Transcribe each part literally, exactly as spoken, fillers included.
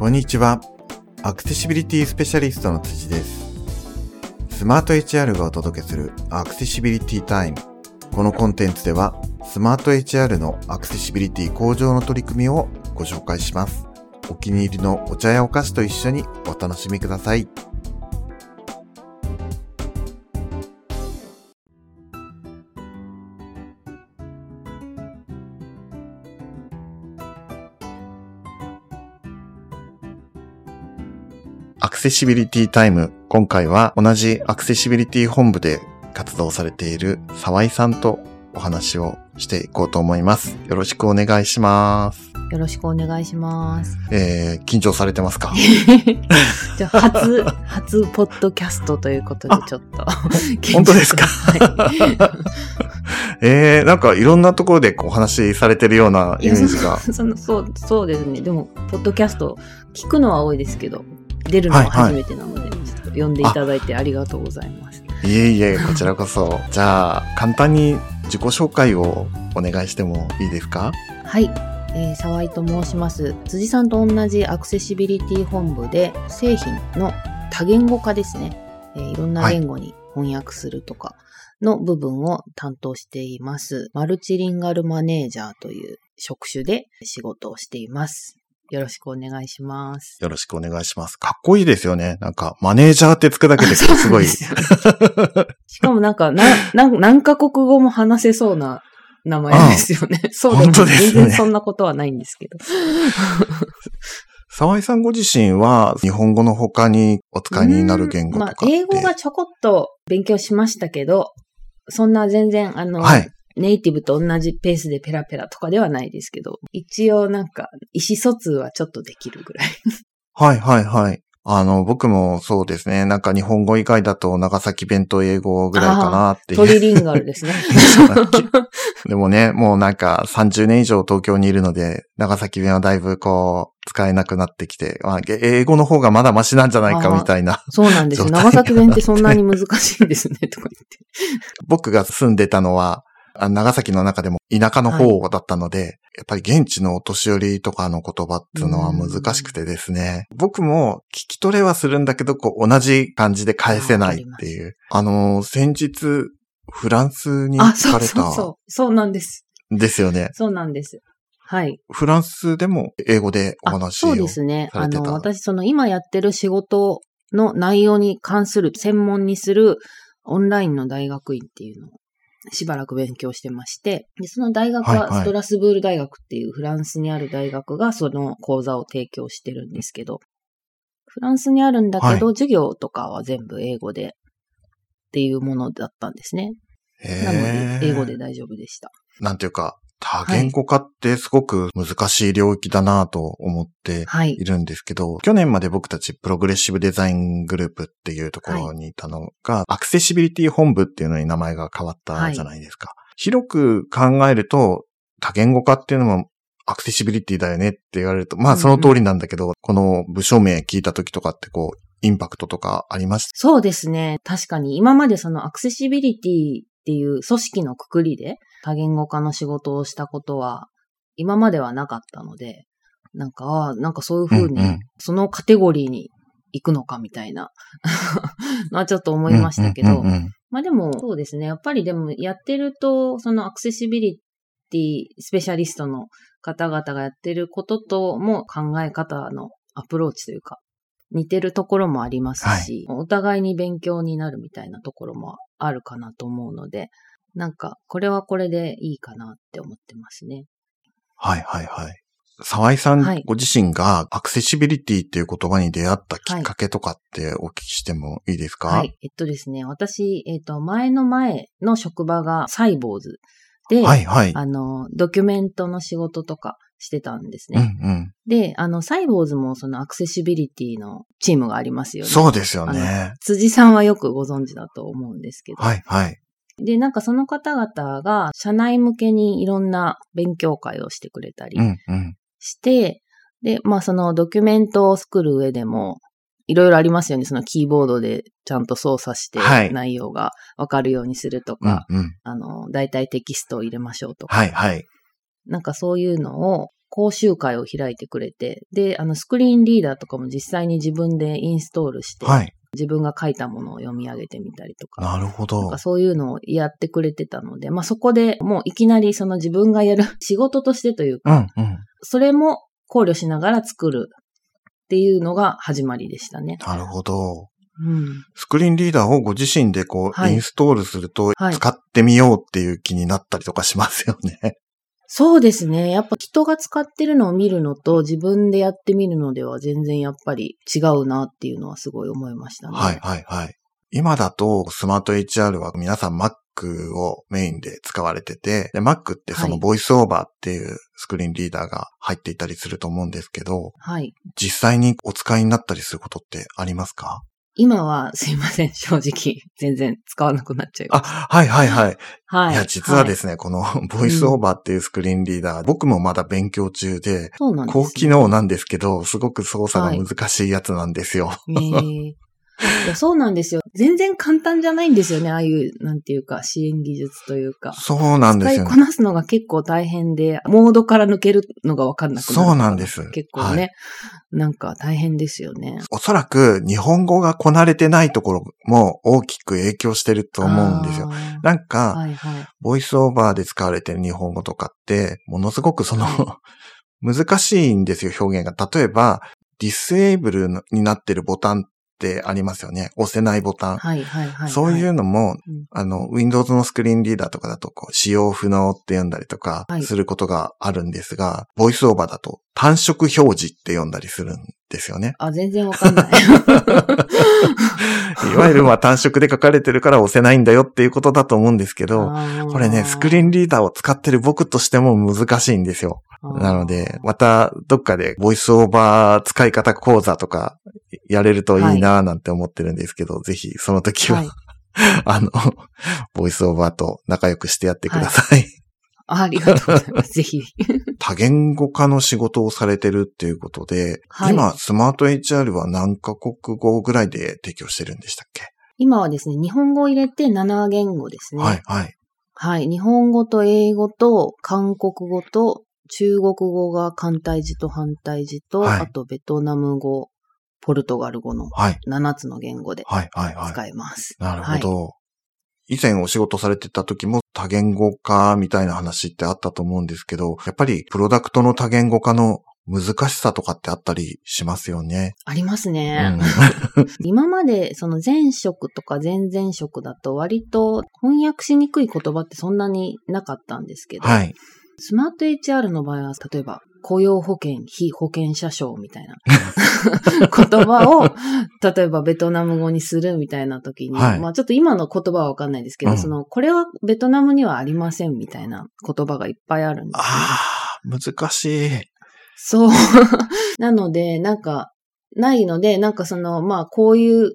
こんにちは。アクセシビリティスペシャリストの辻です。スマート エイチアール がお届けするアクセシビリティタイム。このコンテンツではスマート エイチアール のアクセシビリティ向上の取り組みをご紹介します。お気に入りのお茶やお菓子と一緒にお楽しみください。アクセシビリティタイム。今回は同じアクセシビリティ本部で活動されている沢井さんとお話をしていこうと思います。よろしくお願いします。よろしくお願いします。えー、緊張されてますか？じゃあ初初ポッドキャストということでちょっと本当ですか？はい。えー、なんかいろんなところでこうお話しされてるようなイメージが。そのそうそうですね。でもポッドキャスト聞くのは多いですけど。出るのは初めてなので、はいはい、ちょっと呼んでいただいてありがとうございます。いえいえ、こちらこそ。じゃあ簡単に自己紹介をお願いしてもいいですか？はい、えー、沢井と申します。辻さんと同じアクセシビリティ本部で製品の多言語化ですね、えー、いろんな言語に翻訳するとかの部分を担当しています、はい、マルチリンガルマネージャーという職種で仕事をしています。よろしくお願いします。よろしくお願いします。かっこいいですよね。なんか、マネージャーってつくだけですごい。しかもなんか、な、な、何カ国語も話せそうな名前ですよね。そうですね。本当ですね。全然そんなことはないんですけど。沢井さんご自身は、日本語の他にお使いになる言語とかって。まあ、英語がちょこっと勉強しましたけど、そんな全然、あの、はい。ネイティブと同じペースでペラペラとかではないですけど、一応なんか意思疎通はちょっとできるぐらい。はいはいはい。あの、僕もそうですね。なんか日本語以外だと長崎弁と英語ぐらいかなっていう。トリリンガルですね。でもね、もうなんかさんじゅうねん以上東京にいるので、長崎弁はだいぶこう、使えなくなってきて、まあ、英語の方がまだマシなんじゃないかみたいな。そうなんですよ。長崎弁ってそんなに難しいんですね、とか言って。僕が住んでたのは、長崎の中でも田舎の方だったので、はい、やっぱり現地のお年寄りとかの言葉っていうのは難しくてですね、僕も聞き取れはするんだけど、こう同じ感じで返せないっていう。あの、先日、フランスに行かれた。あ、そうそうそう。そうなんです。ですよね。そうなんです。はい。フランスでも英語でお話をされてた。そうですね。あの、私、その今やってる仕事の内容に関する、専門にするオンラインの大学院っていうのをしばらく勉強してまして、でその大学はストラスブール大学っていうフランスにある大学がその講座を提供してるんですけど、フランスにあるんだけど、はい、授業とかは全部英語でっていうものだったんですね。なので英語で大丈夫でした。なんていうか多言語化ってすごく難しい領域だなぁと思っているんですけど、はい、去年まで僕たちプログレッシブデザイングループっていうところにいたのが、はい、アクセシビリティ本部っていうのに名前が変わったじゃないですか。はい、広く考えると多言語化っていうのもアクセシビリティだよねって言われると、まあその通りなんだけど、うんうん、この部署名聞いた時とかってこうインパクトとかありました？そうですね。確かに今までそのアクセシビリティっていう組織のくくりで多言語化の仕事をしたことは今まではなかったので、なんか、ああ、なんかそういう風にそのカテゴリーに行くのかみたいなのはちょっと思いましたけど、まあでもそうですね、やっぱりでもやってるとそのアクセシビリティスペシャリストの方々がやってることとも考え方のアプローチというか似てるところもありますし、はい、お互いに勉強になるみたいなところもあるかなと思うので、なんかこれはこれでいいかなって思ってますね。はいはいはい。沢井さんご自身がアクセシビリティっていう言葉に出会ったきっかけとかってお聞きしてもいいですか？はい、はい、えっとですね、私、えっと、前の前の職場がサイボーズで、はいはい、あの、ドキュメントの仕事とかしてたんですね。うんうん、で、あの、サイボーズもそのアクセシビリティのチームがありますよね。そうですよね。辻さんはよくご存知だと思うんですけど。はいはい。で、なんかその方々が社内向けにいろんな勉強会をしてくれたりして、うんうん、で、まあそのドキュメントを作る上でもいろいろありますよね。そのキーボードでちゃんと操作して内容がわかるようにするとか、はい、あの、だいたいテキストを入れましょうとか。はいはい。なんかそういうのを講習会を開いてくれて、で、あの、スクリーンリーダーとかも実際に自分でインストールして、はい、自分が書いたものを読み上げてみたりとか、なるほど。なんかそういうのをやってくれてたので、まあそこでもういきなりその自分がやる仕事としてというか、うんうん、それも考慮しながら作るっていうのが始まりでしたね。なるほど。うん、スクリーンリーダーをご自身でこう、はい、インストールすると使ってみようっていう気になったりとかしますよね。はい、そうですね。やっぱ人が使ってるのを見るのと自分でやってみるのでは全然やっぱり違うなっていうのはすごい思いましたね。はいはいはい。今だとスマート エイチアール は皆さん Mac をメインで使われてて、で Mac ってそのボイスオーバーっていうスクリーンリーダーが入っていたりすると思うんですけど、はい、実際にお使いになったりすることってありますか？今はすいません、正直全然使わなくなっちゃいます。あ、はいはいはい。はい。いや、実はですね、はい、このボイスオーバーっていうスクリーンリーダー、うん、僕もまだ勉強中で、そうなんですね、高機能なんですけど、すごく操作が難しいやつなんですよ。はい、えー、いや、そうなんですよ。全然簡単じゃないんですよね、ああいうなんていうか支援技術というか。そうなんですよね。使いこなすのが結構大変で、モードから抜けるのが分かんなくなる。そうなんです。結構ね、はい、なんか大変ですよね。おそらく日本語がこなれてないところも大きく影響してると思うんですよ。なんか、はいはい、ボイスオーバーで使われてる日本語とかってものすごくその、はい、難しいんですよ、表現が。例えばディスエイブルになってるボタンってありますよね。押せないボタン。はいはいはいはい、そういうのも、うん、あの、Windows のスクリーンリーダーとかだと、こう、使用不能って呼んだりとか、することがあるんですが、はい、ボイスオーバーだと、単色表示って呼んだりするんですよね。あ、全然わかんない。いわゆる、まあ、単色で書かれてるから押せないんだよっていうことだと思うんですけど、これね、スクリーンリーダーを使ってる僕としても難しいんですよ。なので、また、どっかで、ボイスオーバー使い方講座とか、やれるといいなぁなんて思ってるんですけど、はい、ぜひその時は、はい、あの、ボイスオーバーと仲良くしてやってください。はい、あ, ありがとうございます。ぜひ。多言語化の仕事をされてるっていうことで、はい、今、スマート エイチアール は何カ国語ぐらいで提供してるんでしたっけ？今はですね、日本語を入れてなな言語ですね。はい、はい。はい、日本語と英語と韓国語と中国語が簡体字と繁体字と、はい、あとベトナム語、ポルトガル語のななつの言語で使えます。はいはいはいはい、なるほど、はい。以前お仕事されてた時も多言語化みたいな話ってあったと思うんですけど、やっぱりプロダクトの多言語化の難しさとかってあったりしますよね。ありますね。うん、今までその前職とか前々職だと割と翻訳しにくい言葉ってそんなになかったんですけど、はい、スマート エイチアール の場合は例えば雇用保険、非保険者証みたいな言葉を、例えばベトナム語にするみたいな時に、はい、まあちょっと今の言葉はわかんないですけど、うん、その、これはベトナムにはありませんみたいな言葉がいっぱいあるんですよね。ああ、難しい。そう。なので、なんか、ないので、なんかその、まあこういう、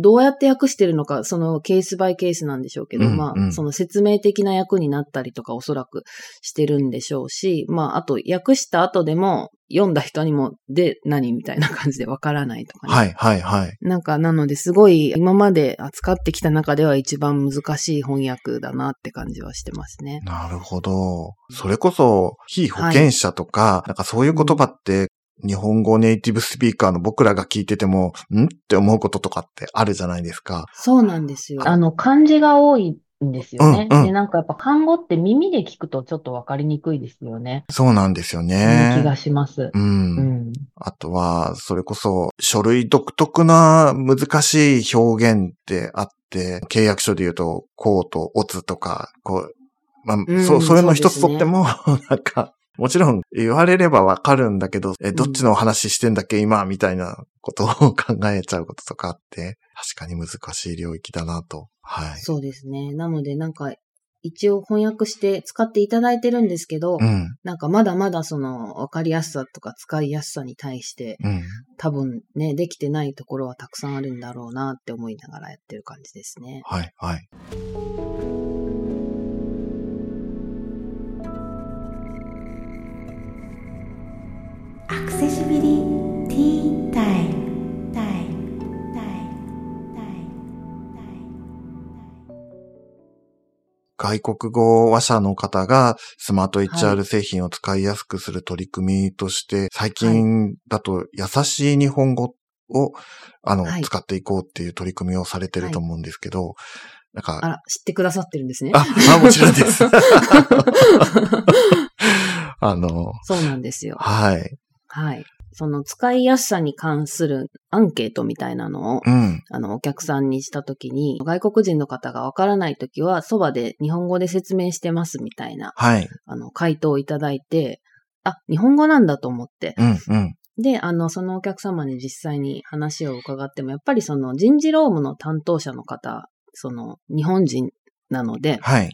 どうやって訳してるのか、そのケースバイケースなんでしょうけど、うんうん、まあその説明的な訳になったりとかおそらくしてるんでしょうし、まああと訳した後でも読んだ人にもで何みたいな感じでわからないとかね。はいはいはい。なんかなのですごい今まで扱ってきた中では一番難しい翻訳だなって感じはしてますね。なるほど。それこそ非保険者とか、はい、なんかそういう言葉って日本語ネイティブスピーカーの僕らが聞いてても、んって思うこととかってあるじゃないですか。そうなんですよ。あの、漢字が多いんですよね。うんうん、で、なんかやっぱ漢語って耳で聞くとちょっとわかりにくいですよね。そうなんですよね。気がします。うん。うん、あとは、それこそ書類独特な難しい表現ってあって、契約書で言うと、こうとおつとか、こう、まあ、うん、そ、それの一つとっても、なんか、もちろん言われればわかるんだけど、え、どっちのお話してんだっけ今みたいなことを考えちゃうこととかあって、確かに難しい領域だなと。はい。そうですね。なのでなんか一応翻訳して使っていただいてるんですけど、うん、なんかまだまだそのわかりやすさとか使いやすさに対して、うん、多分ね、できてないところはたくさんあるんだろうなって思いながらやってる感じですね。はい、はい。アクセシビリティタイム、タイム、タイム、タイム、タイム、タイム。外国語話者の方がスマート エイチアール 製品を使いやすくする取り組みとして、はい、最近だと優しい日本語をあの、はい、使っていこうっていう取り組みをされてると思うんですけど、はい、なんかあら、知ってくださってるんですね。あ、あもちろんです。あの、そうなんですよ。はい。はい。その使いやすさに関するアンケートみたいなのを、うん、あの、お客さんにしたときに、外国人の方がわからないときは、そばで日本語で説明してますみたいな、はい、あの、回答をいただいて、あ、日本語なんだと思って、うんうん、で、あの、そのお客様に実際に話を伺っても、やっぱりその人事労務の担当者の方、その日本人なので、はい、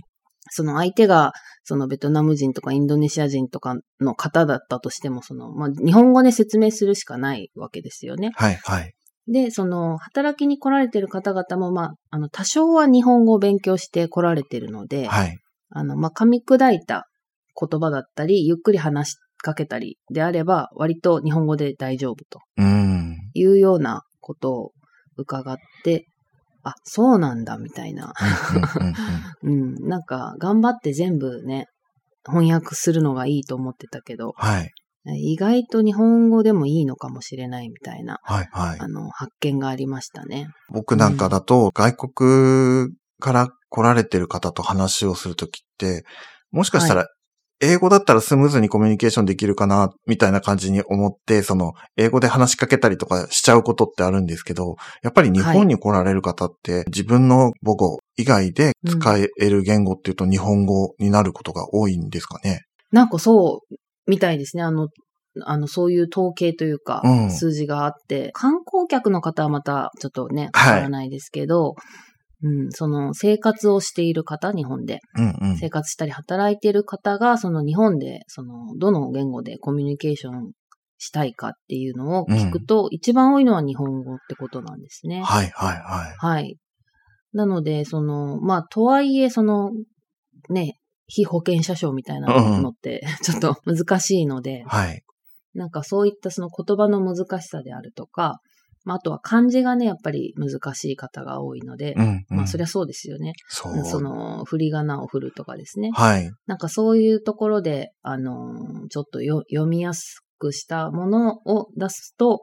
その相手が、そのベトナム人とかインドネシア人とかの方だったとしても、その、まあ、日本語で説明するしかないわけですよね。はい、はい。で、その、働きに来られてる方々も、まあ、あの、多少は日本語を勉強して来られてるので、はい。あの、まあ、噛み砕いた言葉だったり、ゆっくり話しかけたりであれば、割と日本語で大丈夫と。うん。いうようなことを伺って、あ、そうなんだ、みたいな。うん、なんか、頑張って全部ね、翻訳するのがいいと思ってたけど、はい、意外と日本語でもいいのかもしれないみたいな、はいはい、あの、発見がありましたね。僕なんかだと、うん、外国から来られてる方と話をするときって、もしかしたら、はい、英語だったらスムーズにコミュニケーションできるかな、みたいな感じに思って、その、英語で話しかけたりとかしちゃうことってあるんですけど、やっぱり日本に来られる方って、自分の母語以外で使える言語っていうと日本語になることが多いんですかね。うん、なんかそう、みたいですね。あの、あの、そういう統計というか、数字があって、うん、観光客の方はまたちょっとね、わからないですけど、はい、うん、その生活をしている方、日本で、うんうん、生活したり働いている方が、その日本で、そのどの言語でコミュニケーションしたいかっていうのを聞くと、うん、一番多いのは日本語ってことなんですね。はいはいはい。はい。なので、その、まあ、とはいえ、その、ね、非保険者証みたいなのって、うん、ちょっと難しいので、はい。なんかそういったその言葉の難しさであるとか、あとは漢字がね、やっぱり難しい方が多いので、うんうん、まあそりゃそうですよね。そう。その、振り仮名を振るとかですね。はい。なんかそういうところで、あのー、ちょっとよ読みやすくしたものを出すと、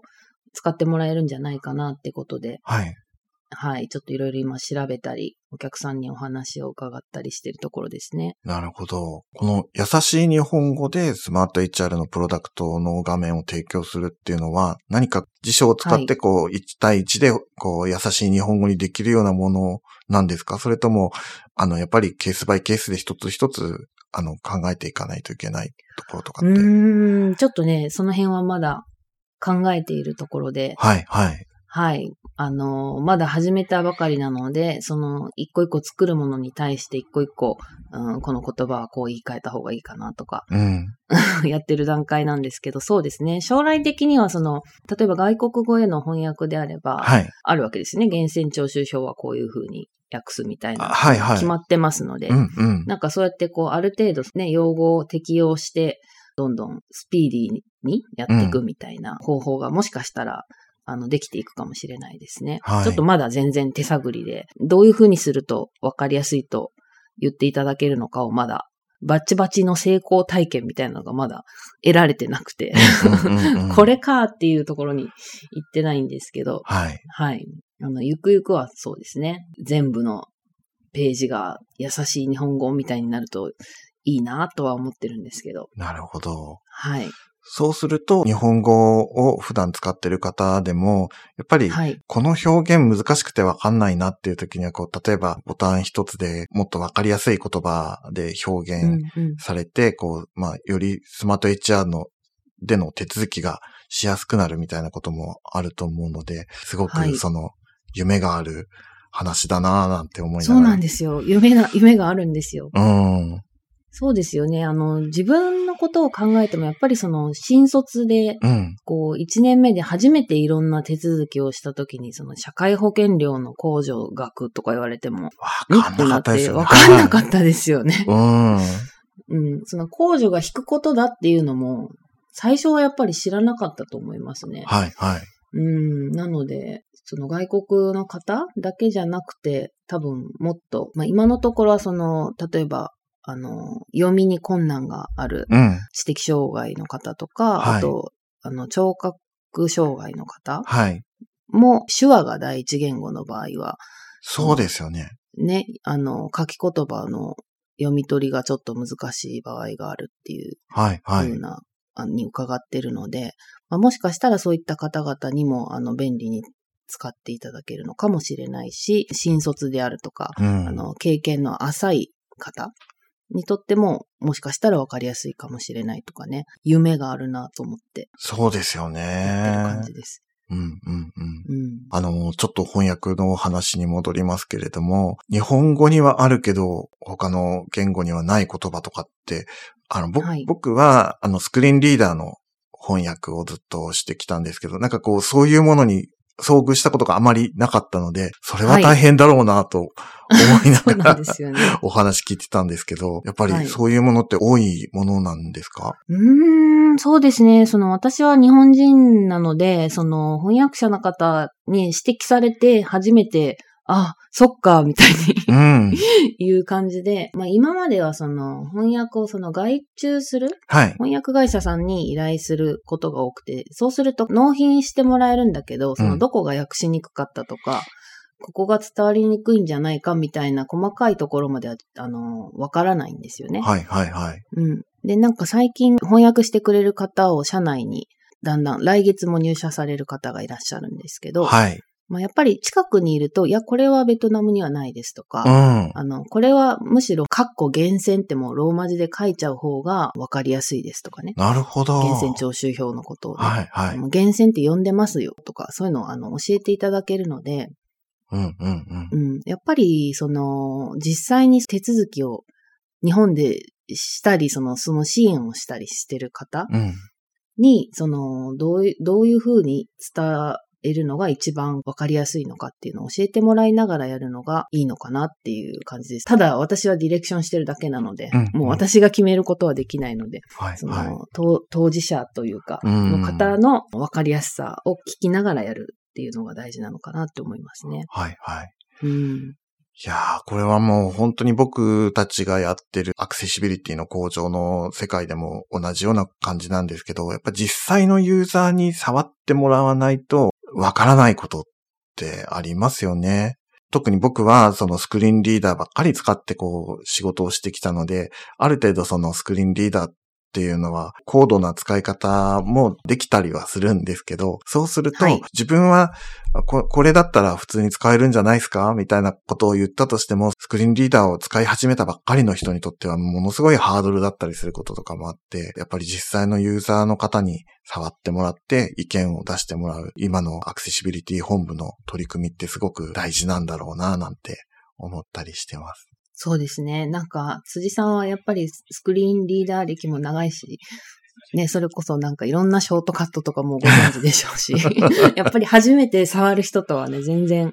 使ってもらえるんじゃないかなってことで、はい。はい。ちょっといろいろ今調べたり、お客さんにお話を伺ったりしているところですね。なるほど。この優しい日本語でスマート エイチアール のプロダクトの画面を提供するっていうのは、何か辞書を使ってこう、はい、いち対いちでこう優しい日本語にできるようなものなんですか？それとも、あの、やっぱりケースバイケースで一つ一つ、あの、考えていかないといけないところとかって。うーん、ちょっとね、その辺はまだ考えているところで。はい、はい。はい。あの、まだ始めたばかりなので、その、一個一個作るものに対して一個一個、うん、この言葉はこう言い換えた方がいいかなとか、うん、やってる段階なんですけど、そうですね。将来的にはその、例えば外国語への翻訳であれば、はい、あるわけですね。源泉徴収票はこういう風に訳すみたいな、はいはい、決まってますので、うんうん、なんかそうやってこう、ある程度ね、用語を適用して、どんどんスピーディーにやっていくみたいな方法が、もしかしたら、あの、できていくかもしれないですね、はい。ちょっとまだ全然手探りで、どういう風にすると分かりやすいと言っていただけるのかをまだ、バチバチの成功体験みたいなのがまだ得られてなくて、うんうんうん、これかっていうところに行ってないんですけど、はい。はい。あの、ゆくゆくはそうですね。全部のページが優しい日本語みたいになるといいなとは思ってるんですけど。なるほど。はい。そうすると、日本語を普段使っている方でも、やっぱり、この表現難しくてわかんないなっていう時には、こう、例えばボタン一つでもっとわかりやすい言葉で表現されて、こう、まあ、よりスマート エイチアール の、での手続きがしやすくなるみたいなこともあると思うので、すごくその、夢がある話だなぁなんて思いながら、はい。そうなんですよ。夢が、夢があるんですよ。うん。そうですよね。あの、自分のことを考えても、やっぱりその、新卒で、うん、こう、一年目で初めていろんな手続きをしたときに、その、社会保険料の控除額とか言われても、わかんなかったですよね。わかんなかったですよね。うん。うん。その、控除が引くことだっていうのも、最初はやっぱり知らなかったと思いますね。はい、はい。うん、なので、その外国の方だけじゃなくて、多分もっと、まあ今のところはその、例えば、あの、読みに困難がある、知的障害の方とか、うん、あと、はい、あの、聴覚障害の方も、手話が第一言語の場合は、そうですよね。ね、あの、書き言葉の読み取りがちょっと難しい場合があるっていう、はい、はい。ような、に伺ってるので、まあ、もしかしたらそういった方々にもあの便利に使っていただけるのかもしれないし、新卒であるとか、うん、あの経験の浅い方にとってももしかしたら分かりやすいかもしれないとかね、夢があるなと思って。そうですよね。やってる感じです。うんうんうん。うん、あの、ちょっと翻訳の話に戻りますけれども、日本語にはあるけど他の言語にはない言葉とかって、あの、ぼ、はい、僕は、あの、スクリーンリーダーの翻訳をずっとしてきたんですけど、なんかこう、そういうものに遭遇したことがあまりなかったので、それは大変だろうなと思いながら、はいなね、お話聞いてたんですけど、やっぱりそういうものって多いものなんですか？はい、うーん、そうですね。その、私は日本人なので、その、翻訳者の方に指摘されて初めて、あ、そっか、みたいに、うん、いう感じで、まあ今まではその翻訳をその外注する、はい、翻訳会社さんに依頼することが多くて、そうすると納品してもらえるんだけど、そのどこが訳しにくかったとか、うん、ここが伝わりにくいんじゃないかみたいな細かいところまでは、あの、わからないんですよね。はいはいはい。うん。で、なんか最近翻訳してくれる方を社内にだんだん来月も入社される方がいらっしゃるんですけど、はい。まあ、やっぱり近くにいると、いや、これはベトナムにはないですとか、うん、あの、これはむしろ、カッコ厳選ってもうローマ字で書いちゃう方が分かりやすいですとかね。なるほど。厳選徴収票のことを、ね。はいはい。厳選って呼んでますよとか、そういうのをあの教えていただけるので、うんうんうん。うん、やっぱり、その、実際に手続きを日本でしたり、その、その支援をしたりしてる方に、うん、その、どういう、どういうふうに伝いるのが一番分かりやすいのかっていうのを教えてもらいながらやるのがいいのかなっていう感じです。ただ私はディレクションしてるだけなので、うんうん、もう私が決めることはできないので、はい、その、はい、当、当事者というかの方の分かりやすさを聞きながらやるっていうのが大事なのかなって思いますね。はいはい。うん。いやー、これはもう本当に僕たちがやってるアクセシビリティの向上の世界でも同じような感じなんですけど、やっぱ実際のユーザーに触ってもらわないとわからないことってありますよね。特に僕はそのスクリーンリーダーばっかり使ってこう仕事をしてきたので、ある程度そのスクリーンリーダーっていうのは高度な使い方もできたりはするんですけど、そうすると自分はこ、これだったら普通に使えるんじゃないですかみたいなことを言ったとしても、スクリーンリーダーを使い始めたばっかりの人にとってはものすごいハードルだったりすることとかもあって、やっぱり実際のユーザーの方に触ってもらって意見を出してもらう、今のアクセシビリティ本部の取り組みってすごく大事なんだろうななんて思ったりしてます。そうですね。なんか辻さんはやっぱりスクリーンリーダー歴も長いし、ね、それこそなんかいろんなショートカットとかもご存知でしょうし、やっぱり初めて触る人とはね、全然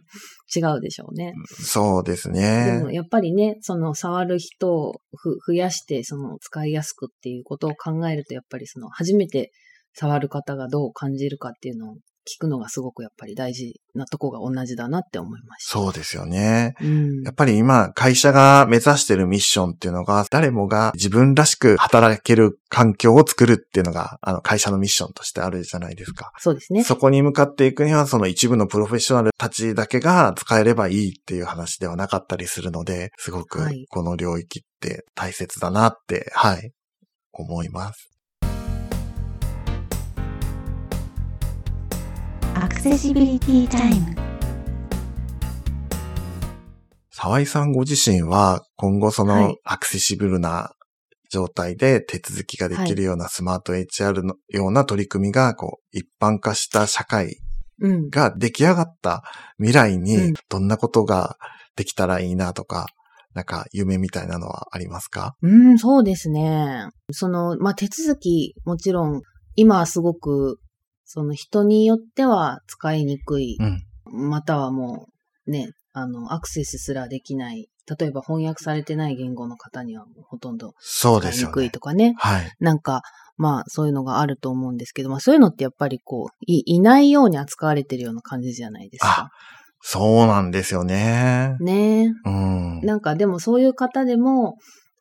違うでしょうね。そうですね。でもやっぱりね、その触る人をふ増やしてその使いやすくっていうことを考えると、やっぱりその初めて触る方がどう感じるかっていうのを聞くのがすごくやっぱり大事なとこが同じだなって思いました。そうですよね。うん、やっぱり今会社が目指してるミッションっていうのが、誰もが自分らしく働ける環境を作るっていうのがあの会社のミッションとしてあるじゃないですか。そうですね。そこに向かっていくにはその一部のプロフェッショナルたちだけが使えればいいっていう話ではなかったりするので、すごくこの領域って大切だなって、はい、はい、思います。アクセシビリティタイム。沢井さんご自身は今後そのアクセシブルな状態で手続きができるようなスマート エイチアール のような取り組みがこう一般化した社会が出来上がった未来にどんなことができたらいいなとか、なんか夢みたいなのはありますか？うん、そうですね。その、まあ、手続きもちろん今はすごくその人によっては使いにくい、うん、またはもうね、あの、アクセスすらできない、例えば翻訳されてない言語の方にはもうほとんど使いにくいとかね、そうですよね。はい。なんか、まあそういうのがあると思うんですけど、まあそういうのってやっぱりこう、い、いないように扱われてるような感じじゃないですか。あ、そうなんですよね。ねえ。うん。なんかでもそういう方でも、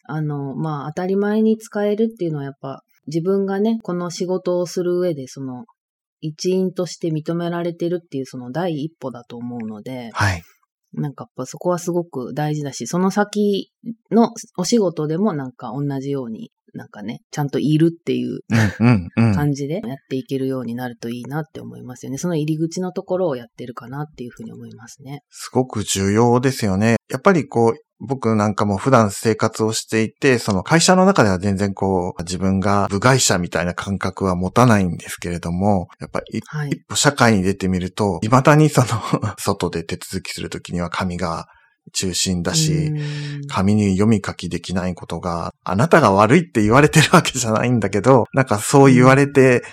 あの、まあ当たり前に使えるっていうのはやっぱ自分がね、この仕事をする上でその一員として認められてるっていうその第一歩だと思うので、はい。なんかやっぱそこはすごく大事だし、その先のお仕事でもなんか同じように、なんかね、ちゃんといるっていう感じでやっていけるようになるといいなって思いますよね。その入り口のところをやってるかなっていうふうに思いますね。すごく重要ですよね。やっぱりこう、僕なんかも普段生活をしていて、その会社の中では全然こう、自分が部外者みたいな感覚は持たないんですけれども、やっぱり、はい、一歩社会に出てみると、未だにその、外で手続きするときには紙が、中心だし、紙に読み書きできないことが、あなたが悪いって言われてるわけじゃないんだけど、なんかそう言われて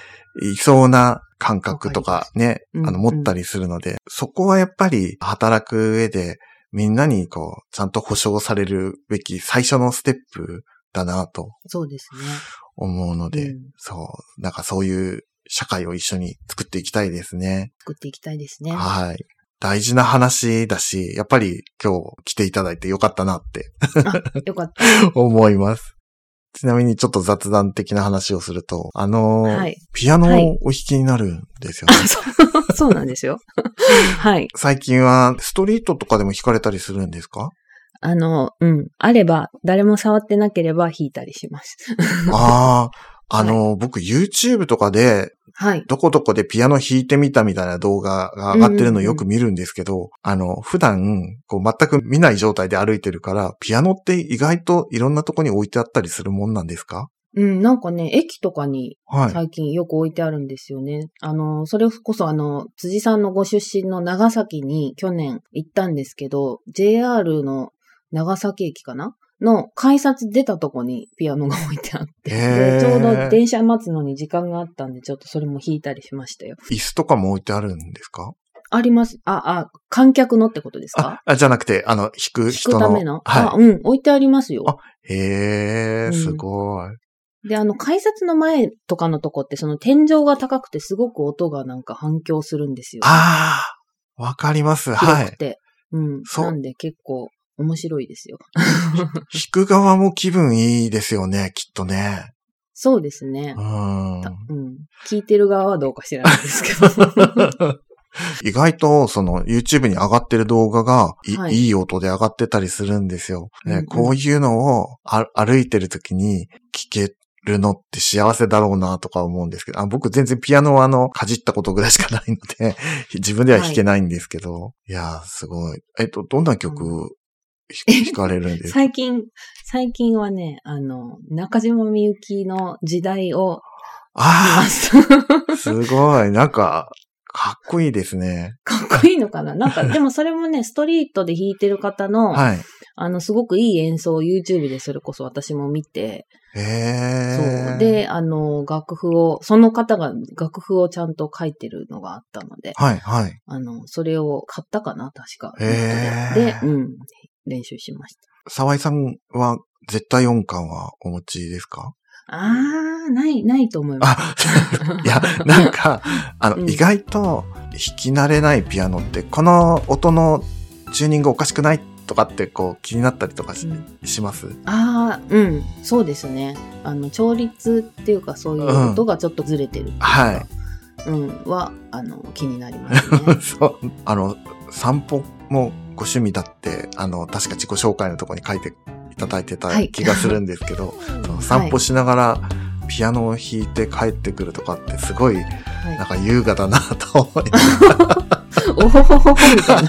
いそうな感覚とかね、あの、持ったりするので、うんうん、そこはやっぱり働く上でみんなにこう、ちゃんと保障されるべき最初のステップだなと。そうですね。思うので、うん、そう、なんかそういう社会を一緒に作っていきたいですね。作っていきたいですね。はい。大事な話だし、やっぱり今日来ていただいてよかったなって。よかった。思います。ちなみにちょっと雑談的な話をすると、あのーはい、ピアノをお弾きになるんですよね。はい、そう、そうなんですよ。はい。最近はストリートとかでも弾かれたりするんですか？あの、うん。あれば、誰も触ってなければ弾いたりします。ああ。あの、はい、僕 YouTube とかで、はい、どこどこでピアノ弾いてみたみたいな動画が上がってるのをよく見るんですけど、うんうんうん、あの、普段こう全く見ない状態で歩いてるから、ピアノって意外といろんなとこに置いてあったりするもんなんですか？うん、なんかね、駅とかに最近よく置いてあるんですよね。はい、あの、それこそあの、辻さんのご出身の長崎に去年行ったんですけど、ジェイアール の長崎駅かな？の改札出たとこにピアノが置いてあって、えー、ちょうど電車待つのに時間があったんでちょっとそれも弾いたりしましたよ。椅子とかも置いてあるんですか？あります。あ、あ、観客のってことですか？あ、じゃなくて、あの、弾く人の。弾くための。はい。あ、うん、置いてありますよ。あ、へー、すごい。うんで、あの、改札の前とかのとこってその天井が高くてすごく音がなんか反響するんですよ、ね。あー、わかります。はい。広くて。うん。なんで結構。面白いですよ。弾く側も気分いいですよね、きっとね。そうですね。うん。うん。聞いてる側はどうか知らないですけど。意外と、その、YouTube に上がってる動画がい、はい、いい音で上がってたりするんですよ。ね、うんうん、こういうのを歩いてる時に聞けるのって幸せだろうなとか思うんですけど、あ、僕全然ピアノはあの、かじったことぐらいしかないので、自分では弾けないんですけど、はい、いやー、すごい。えっと、どんな曲、うん聞かれるんです。最近、最近はね、あの、中島みゆきの時代をああ、すごい。なんか、かっこいいですね。かっこいいのかななんか、でもそれもね、ストリートで弾いてる方の、はい、あの、すごくいい演奏を YouTube でそれこそ私も見て、へー。そう。で、あの、楽譜を、その方が楽譜をちゃんと書いてるのがあったので、はい、はい。あの、それを買ったかな確か。へー。で、うん。練習しました。沢井さんは絶対音感はお持ちですか？ああ、ない、ないと思います。いや、なんか、あの、うん、意外と弾き慣れないピアノって、この音のチューニングおかしくないとかってこう気になったりとか し,、うん、します？ああ、うん、そうですね。あの、調律っていうかそういう音がちょっとずれてるっていうか、うん、はい。うん、は、あの、気になりますね。そう。あの、散歩も、ご趣味だってあの確か自己紹介のところに書いていただいてた気がするんですけど、はい、散歩しながらピアノを弾いて帰ってくるとかってすごい、はい、なんか優雅だなと思います、はい、おほほほほみたいな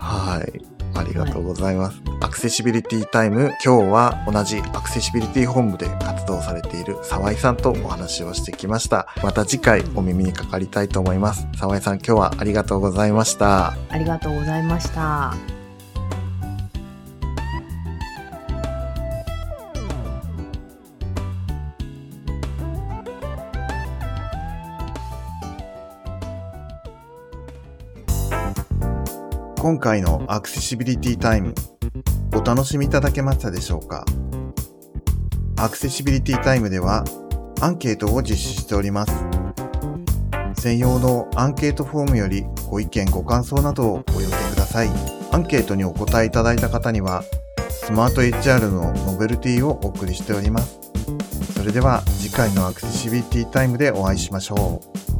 はいありがとうございます、はい、アクセシビリティタイム今日は同じアクセシビリティ本部で活動されている沢井さんとお話をしてきました。また次回お耳にかかりたいと思います。沢井さん今日はありがとうございました。ありがとうございました。今回のアクセシビリティタイムお楽しみいただけましたでしょうか。アクセシビリティタイムではアンケートを実施しております。専用のアンケートフォームよりご意見ご感想などをお寄せください。アンケートにお答えいただいた方にはスマート エイチアール のノベルティをお送りしております。それでは次回のアクセシビリティタイムでお会いしましょう。